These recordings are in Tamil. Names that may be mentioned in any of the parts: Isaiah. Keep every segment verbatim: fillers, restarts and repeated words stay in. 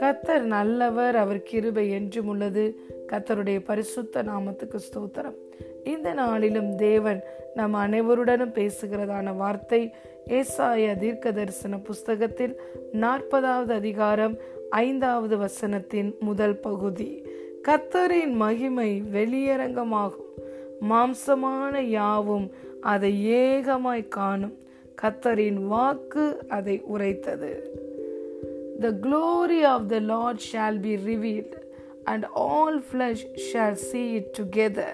கர்த்தர் நல்லவர், அவர் கிருபை என்றும் உள்ளது. கர்த்தருடைய பரிசுத்த நாமத்துக்கு ஸ்தோத்திரம். இந்த நாளிலும் தேவன் நம் அனைவருடனும் பேசுகிறதான வார்த்தை ஏசாயா தீர்க்க தரிசன புஸ்தகத்தில் நாற்பதாவது அதிகாரம் ஐந்தாவது வசனத்தின் முதல் பகுதி. கர்த்தரின் மகிமை வெளியரங்கமாகும், மாம்சமான யாவும் அதை ஏகமாய் காணும். கர்த்தரின் வாக்கு அதை உரைத்தது. The glory of the Lord shall be revealed, and all flesh shall see it together,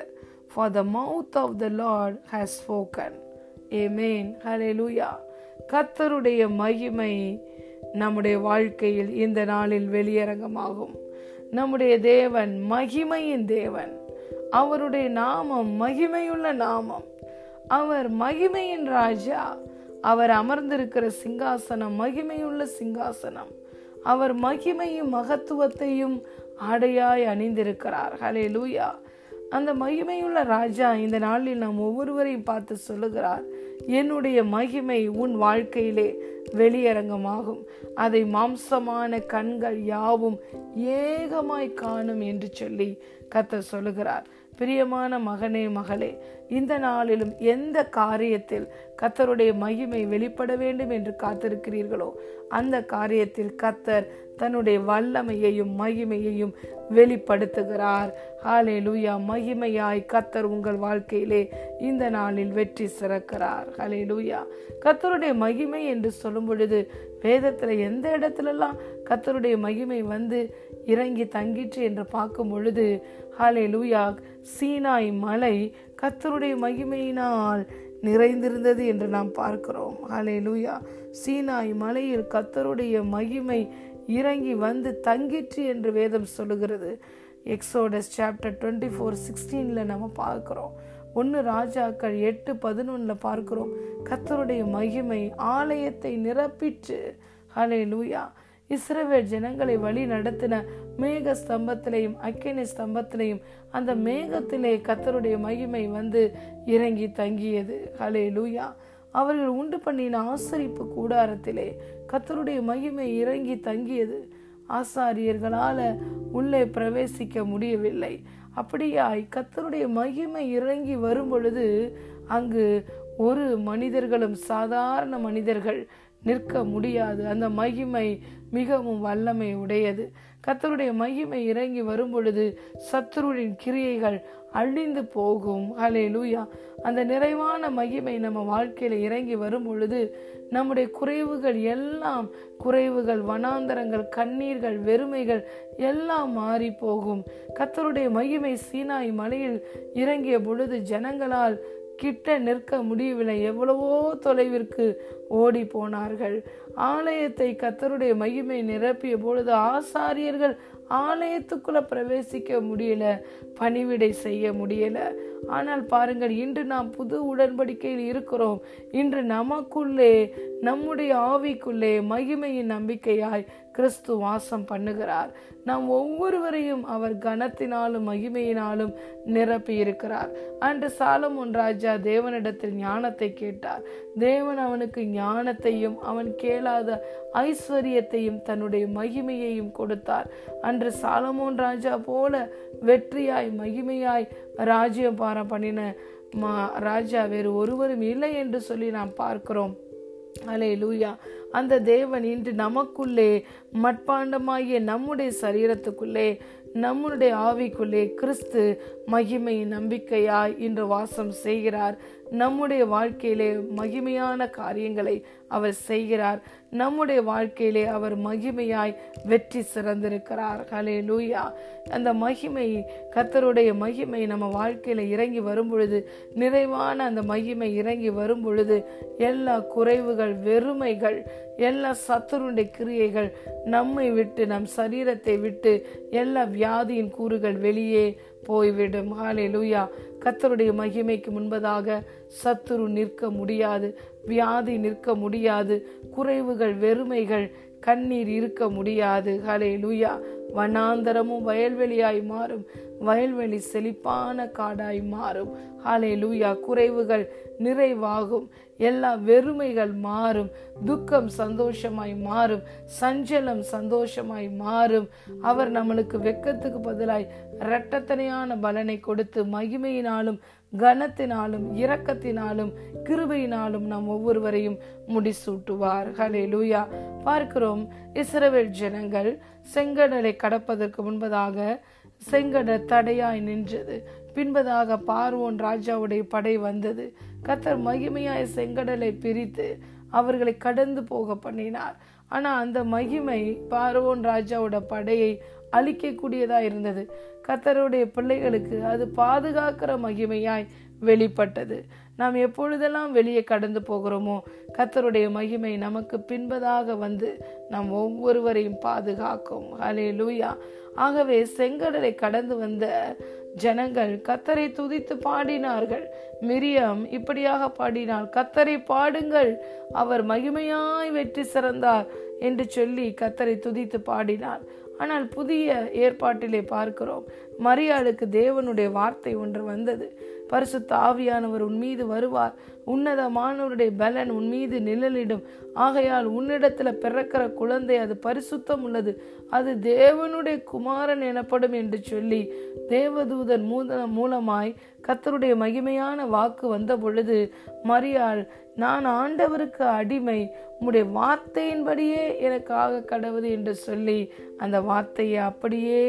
for the mouth of the Lord has spoken. Amen. Hallelujah. கர்த்தருடைய மகிமை நம்முடைய வாழ்க்கையில் இந்த நாளில் வெளியரங்கமாகும். நம்முடைய தேவன் மகிமையின் தேவன். அவருடைய நாமம் மகிமையுள்ள நாமம். அவர் மகிமையின் ராஜா. அவர் அமர்ந்திருக்கிற சிங்காசனம் மகிமையுள்ள சிங்காசனம். அவர் மகிமையும் மகத்துவத்தையும் ஆடையாய் அணிந்திருக்கிறார். ஹல்லேலூயா. அந்த மகிமையுள்ள ராஜா இந்த நாளில் நாம் ஒவ்வொருவரையும் பார்த்து சொல்லுகிறார், என்னுடைய மகிமை உன் வாழ்க்கையிலே வெளியரங்கமாகும், அதை மாம்சமான கண்கள் யாவும் ஏகமாய் காணும் என்று சொல்லி கர்த்தர் சொல்லுகிறார். பிரியமான மகனே, மகளே, இந்த நாளிலும் எந்த காரியத்தில் கர்த்தருடைய மகிமை வெளிப்பட வேண்டும் என்று காத்திருக்கிறீர்களோ அந்த காரியத்தில் கர்த்தர் தன்னுடைய வல்லமையையும் மகிமையையும் வெளிப்படுத்துகிறார். ஹல்லேலூயா. மகிமையாய் கர்த்தர் உங்கள் வாழ்க்கையிலே இந்த நாளில் வெற்றி சிறக்கிறார். ஹல்லேலூயா. கர்த்தருடைய மகிமை என்று சொல்லும் பொழுது வேதத்துல எந்த இடத்துலலாம் கர்த்தருடைய மகிமை வந்து இறங்கி தங்கிற்று என்று பார்க்கும் பொழுது, ஹல்லேலூயா, சீனாய் மலை கர்த்தருடைய மகிமையினால் நிறைந்திருந்தது என்று நாம் பார்க்கிறோம். ஹல்லேலூயா. சீனாய் மலையில் கர்த்தருடைய மகிமை இறங்கி வந்து தங்கிற்று என்று வேதம் சொல்லுகிறது. எக்ஸோடஸ் சாப்டர் டுவெண்ட்டி ஃபோர் சிக்ஸ்டீனில் நம்ம பார்க்கிறோம். ஒன்று ராஜாக்கள் எட்டு பதினொன்னில் பார்க்கிறோம், கர்த்தருடைய மகிமை ஆலயத்தை நிரப்பிற்று. ஹல்லேலூயா. இஸ்ரவேல் ஜனங்களை வழி நடத்தின மேக ஸ்தம்பத்திலையும் அக்கினி ஸ்தம்பத்திலையும் அந்த மேகத்திலே கர்த்தருடைய மகிமை வந்து இறங்கி தங்கியது. ஹல்லேலூயா. அவர்கள் உண்டு பண்ணின ஆசரிப்பு கூடாரத்திலே கர்த்தருடைய மகிமை இறங்கி தங்கியது. ஆசாரியர்களால உள்ளே பிரவேசிக்க முடியவில்லை. அப்படியாய் கர்த்தருடைய மகிமை இறங்கி வரும் பொழுது அங்கு ஒரு மனிதர்களும் சாதாரண மனிதர்கள் நிற்க முடியாது. அந்த மகிமை மிகவும் வல்லமை உடையது. கர்த்தருடைய மகிமை இறங்கி வரும் பொழுது சத்துருவின் கிரியைகள் அழிந்து போகும். ஹல்லேலூயா. அந்த நிறைவான மகிமை நம்ம வாழ்க்கையில இறங்கி வரும் பொழுது நம்முடைய குறைவுகள் எல்லாம், குறைவுகள், வனாந்தரங்கள், கண்ணீர்கள், வெறுமைகள் எல்லாம் மாறி போகும். கர்த்தருடைய மகிமை சீனாய் மலையில் இறங்கிய பொழுது ஜனங்களால் கிட்ட நிற்க முடியவில்லை. எவ்வளவோ தொலைவிற்கு ஓடி போனார்கள். ஆலயத்தை கர்த்தருடைய மகிமை நிரப்பிய பொழுது ஆசாரியர்கள் ஆலயத்துக்குள்ள பிரவேசிக்க முடியல, பணிவிடை செய்ய முடியல. ஆனால் பாருங்கள், இன்று நாம் புது உடன்படிக்கையில் இருக்கிறோம். இன்று நமக்குள்ளே, நம்முடைய ஆவிக்குள்ளே மகிமையின் நம்பிக்கையாய் கிறிஸ்து வாசம் பண்ணுகிறார். நாம் ஒவ்வொருவரையும் அவர் கனத்தினாலும் மகிமையினாலும் நிரப்பி இருக்கிறார். அன்று சாலமோன் ராஜா தேவனிடத்தில் ஞானத்தை கேட்டார். தேவன் அவனுக்கு ஞானத்தையும் அவன் கேளாத ஐஸ்வர்யத்தையும் தன்னுடைய மகிமையையும் கொடுத்தார். அன்று சாலமோன் ராஜா போல வெற்றியாய் மகிமையாய் ராஜ்யம் பாரம் பண்ணின மா ராஜா வேறு ஒருவரும் இல்லை என்று சொல்லி நாம் பார்க்கிறோம். ஹல்லேலூயா. அந்த தேவன் இன்று நமக்குள்ளே, மட்பாண்டமாகிய நம்முடைய சரீரத்துக்குள்ளே, நம்முடைய ஆவிக்குள்ளே கிறிஸ்து மகிமையின் நம்பிக்கையாய் இன்று வாசம் செய்கிறார். நம்முடைய வாழ்க்கையிலே மகிமையான காரியங்களை அவர் செய்கிறார். நம்முடைய வாழ்க்கையிலே அவர் மகிமையாய் வெற்றி சிறந்திருக்கிறார். ஹல்லேலூயா. அந்த மகிமை, கர்த்தருடைய மகிமை நம்ம வாழ்க்கையில இறங்கி வரும் பொழுது, நிறைவான அந்த மகிமை இறங்கி வரும் பொழுது எல்லா குறைவுகள், வெறுமைகள், எல்லா சத்துருடைய கிரியைகள் நம்மை விட்டு, நம் சரீரத்தை விட்டு எல்லா வியாதியின் கூறுகள் வெளியே போய்விடும். ஹல்லேலூயா. கர்த்தருடைய மகிமைக்கு முன்பதாக சத்துரு நிற்க முடியாது, வியாதி நிற்க முடியாது, குறைவுகள், வெறுமைகள், கண்ணீர் இருக்க முடியாது. ஹல்லேலூயா. வனாந்தரமும் வயல்வெளியாய் மாறும், வயல்வெளி செழிப்பான காடாய் மாறும். ஹல்லேலூயா. குறைவுகள் நிறைவாகும், எல்லா வெறுமைகள் மாறும், துக்கம் சந்தோஷமாய் மாறும், சஞ்சலம் சந்தோஷமாய் மாறும். அவர் நம்மளுக்கு வெக்கத்துக்கு பதிலாய் இரட்டத்தனையான பலனை கொடுத்து மகிமையினாலும் கனத்தினாலும் இரக்கத்தினாலும் கிருபையினாலும் நாம் ஒவ்வொருவரையும் முடிசூட்டுவார். ஹல்லேலூயா. பார்க்கிறோம், இஸ்ரவேல் ஜனங்கள் செங்கடலை கடப்பதற்கு முன்பதாக செங்கடல் தடையாய் நின்றது. பின்பதாக பார்வோன் ராஜாவுடைய படை வந்தது. கர்த்தர் மகிமையாய் செங்கடலை பிரித்து அவர்களை கடந்து போக பண்ணினார். ஆனா அந்த மகிமை பார்வோன் ராஜாவோட படையை அழிக்கக்கூடியதா இருந்தது. கர்த்தருடைய பிள்ளைகளுக்கு அது பாதுகாக்கிற மகிமையாய் வெளிப்பட்டது. நாம் எப்பொழுதெல்லாம் வெளியே கடந்து போகிறோமோ கர்த்தருடைய மகிமை நமக்கு பின்பதாக வந்து நாம் ஒவ்வொருவரையும் பாதுகாக்கும். ஹல்லேலூயா. ஆகவே செங்கடலை கடந்து வந்த ஜனங்கள் கர்த்தரை துதித்து பாடினார்கள். மிரியம் இப்படியாக பாடினாள், கர்த்தரை பாடுங்கள், அவர் மகிமையாய் வெற்றி சிறந்தார் என்று சொல்லி கர்த்தரை துதித்து பாடினாள். ஆனால் புதிய ஏற்பாட்டிலே பார்க்கிறோம், மரியாளுக்கு தேவனுடைய வார்த்தை ஒன்று வந்தது. பரிசுத்த ஆவியானவர் உன் மீது வருவார், உன்னதமானவருடைய பலன் உன் மீது நிழலிடும், ஆகையால் உன்னிடத்துல பிறக்கிற குழந்தை அது பரிசுத்தம் உள்ளது, அது தேவனுடைய குமாரன் எனப்படும் என்று சொல்லி தேவதூதன் மூலமாய் கர்த்தருடைய மகிமையான வாக்கு வந்த பொழுது மரியாள், நான் ஆண்டவருக்கு அடிமை, உம்முடைய வார்த்தையின்படியே எனக்காக கடவுது என்று சொல்லி அந்த வார்த்தையை அப்படியே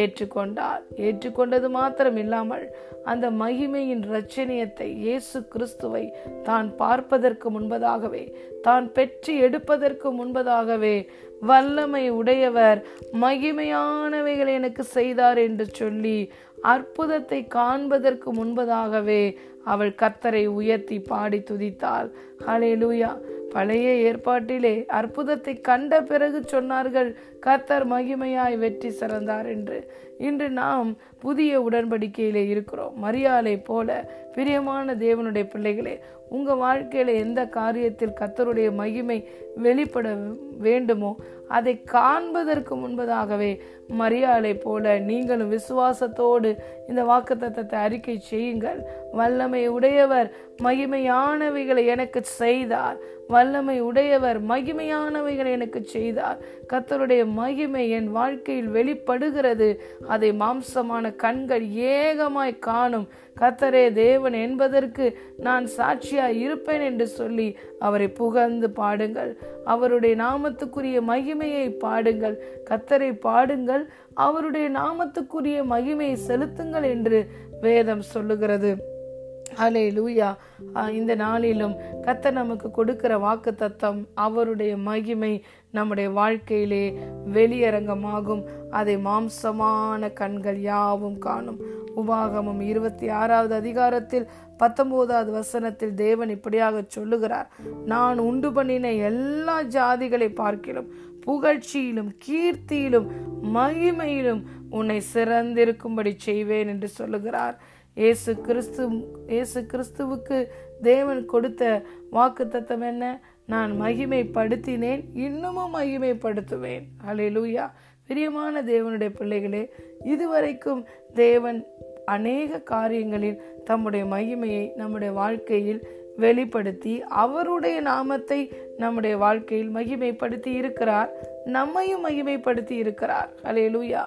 ஏற்றுக்கொண்டார். ஏற்றுக்கொண்டது மாத்திரம் இல்லாமல் அந்த மகிமையின் இரட்சணியத்தை இயேசு கிறிஸ்துவை தான் பார்ப்பதற்கு முன்பதாகவே, தான் பெற்று எடுப்பதற்கு முன்பதாகவே வல்லமை உடையவர் மகிமையானவைகளை எனக்கு செய்தார் என்று சொல்லி அற்புதத்தை காண்பதற்கு முன்பதாகவே அவள் கர்த்தரை உயர்த்தி பாடி துதித்தாள். ஹல்லேலூயா. பழைய ஏற்பாட்டிலே அற்புதத்தை கண்ட பிறகு சொன்னார்கள் கர்த்தர் மகிமையாய் வெற்றி சிறந்தார் என்று. இன்று நாம் புதிய உடன்படிக்கையிலே இருக்கிறோம். மரியாளை போல பிரியமான தேவனுடைய பிள்ளைகளே, உங்க வாழ்க்கையில எந்த காரியத்தில் கர்த்தருடைய மகிமை வெளிப்பட வேண்டுமோ அதை காண்பதற்கு முன்பதாகவே மரியாளை போல நீங்களும் விசுவாசத்தோடு இந்த வாக்குத்தத்தத்தை அறிக்கை செய்யுங்கள். வல்லமை உடையவர் மகிமையானவைகளை எனக்கு செய்தார், வல்லமை உடையவர் மகிமையானவைகளை எனக்கு செய்தார், கர்த்தருடைய மகிமை என் வாழ்க்கையில் வெளிப்படுகிறது, அதை மாம்சமான கண்கள் ஏகமாய் காணும், கர்த்தரே தேவன் என்பதற்கு நான் சாட்சியாய் இருப்பேன் என்று சொல்லி அவரை புகழ்ந்து பாடுங்கள். அவருடைய நாமத்துக்குரிய மகிமையை பாடுங்கள், கர்த்தரை பாடுங்கள், அவருடைய நாமத்துக்குரிய மகிமையை செலுத்துங்கள் என்று வேதம் சொல்லுகிறது. ஹல்லேலூயா. இந்த நாளிலும் கர்த்தர் நமக்கு கொடுக்கிற வாக்குத்தத்தம் அவருடைய மகிமை நம்முடைய வாழ்க்கையிலே வெளியரங்கமாகும், அதை மாம்சமான கண்கள் யாவும் காணும். உபாகமம் இருபத்தி ஆறாவது அதிகாரத்தில் பத்தொன்பதாவது வசனத்தில் தேவன் இப்படியாக சொல்லுகிறார், நான் உண்டு பண்ணின எல்லா ஜாதிகளை பார்க்கிலும் புகழ்ச்சியிலும் கீர்த்தியிலும் மகிமையிலும் உன்னை சிறந்திருக்கும்படி செய்வேன் என்று சொல்லுகிறார். இயேசு கிறிஸ்து இயேசு கிறிஸ்துவுக்கு தேவன் கொடுத்த வாக்குத்தத்தம் என்ன? நான் மகிமைப்படுத்தினேன், இன்னமும் மகிமைப்படுத்துவேன். ஹல்லேலூயா. பிரியமான தேவனுடைய பிள்ளைகளே, இதுவரைக்கும் தேவன் அநேக காரியங்களில் தம்முடைய மகிமையை நம்முடைய வாழ்க்கையில் வெளிப்படுத்தி அவருடைய நாமத்தை நம்முடைய வாழ்க்கையில் மகிமைப்படுத்தி இருக்கிறார், நம்மையும் மகிமைப்படுத்தி இருக்கிறார். ஹல்லேலூயா.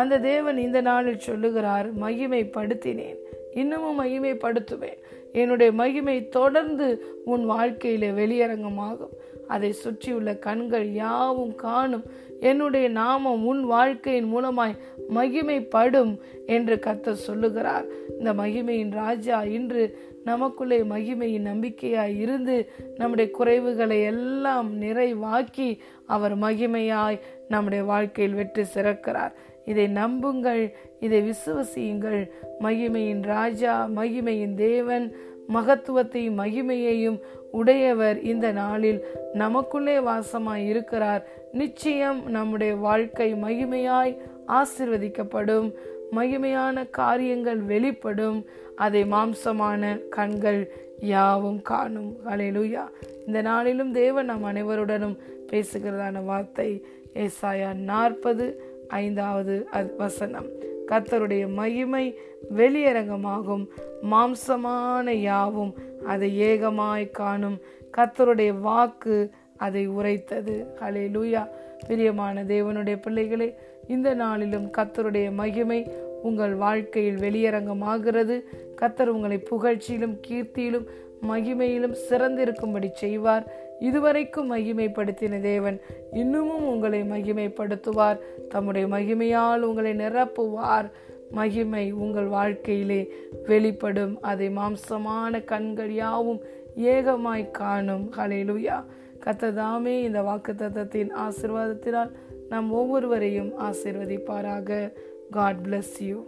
அந்த தேவன் இந்த நாளில் சொல்லுகிறார், மகிமைப்படுத்தினேன், இன்னமும் மகிமைப்படுத்துவேன், என்னுடைய மகிமை தொடர்ந்து உன் வாழ்க்கையில வெளியரங்கமாகும், அதை சுற்றியுள்ள கண்கள் யாவும் காணும், என்னுடைய நாமம் உன் வாழ்க்கையின் மூலமாய் மகிமைப்படும் என்று கர்த்தர் சொல்லுகிறார். இந்த மகிமையின் ராஜா இன்று நமக்குள்ளே மகிமையின் நம்பிக்கையாய் இருந்து நம்முடைய குறைவுகளை எல்லாம் நிறைவாக்கி அவர் மகிமையாய் நம்முடைய வாழ்க்கையில் வெற்றி சிறக்கிறார். இதை நம்புங்கள், இதை விசுவசியுங்கள். மகிமையின் ராஜா, மகிமையின் தேவன், மகத்துவத்தையும் மகிமையையும் உடையவர் இந்த நாளில் நமக்குள்ளே வாசமாய் இருக்கிறார். நிச்சயம் நம்முடைய வாழ்க்கை மகிமையாய் ஆசீர்வதிக்கப்படும், மகிமையான காரியங்கள் வெளிப்படும், அதை மாம்சமான கண்கள் யாவும் காணும். ஹல்லேலூயா. இந்த நாளிலும் தேவன் நம் அனைவருடனும் பேசுகிறதான வார்த்தை ஏசாயா நாற்பது ஐந்தாவது வசனம், கர்த்தருடைய மகிமை வெளியரங்கமாகும், மாம்சமான யாவும் அதை ஏகமாய் காணும். கர்த்தருடைய வாக்கு அதை உரைத்தது. ஹல்லேலூயா. பிரியமான தேவனுடைய பிள்ளைகளே, இந்த நாளிலும் கர்த்தருடைய மகிமை உங்கள் வாழ்க்கையில் வெளியரங்கமாகிறது. கர்த்தர் உங்களை புகழ்ச்சியிலும் கீர்த்தியிலும் மகிமையிலும் சிறந்திருக்கும்படி செய்வார். இதுவரைக்கும் மகிமைப்படுத்தின தேவன் இன்னமும் உங்களை மகிமைப்படுத்துவார். தம்முடைய மகிமையால் உங்களை நிரப்புவார். மகிமை உங்கள் வாழ்க்கையிலே வெளிப்படும். அதை மாம்சமான கண்கள் யாவும் ஏகமாய் காணும். ஹல்லேலூயா. கர்த்ததாமே இந்த வாக்குத்தத்தத்தின் ஆசீர்வாதத்தினால் நம் ஒவ்வொருவரையும் ஆசீர்வதிப்பாராக. God bless you.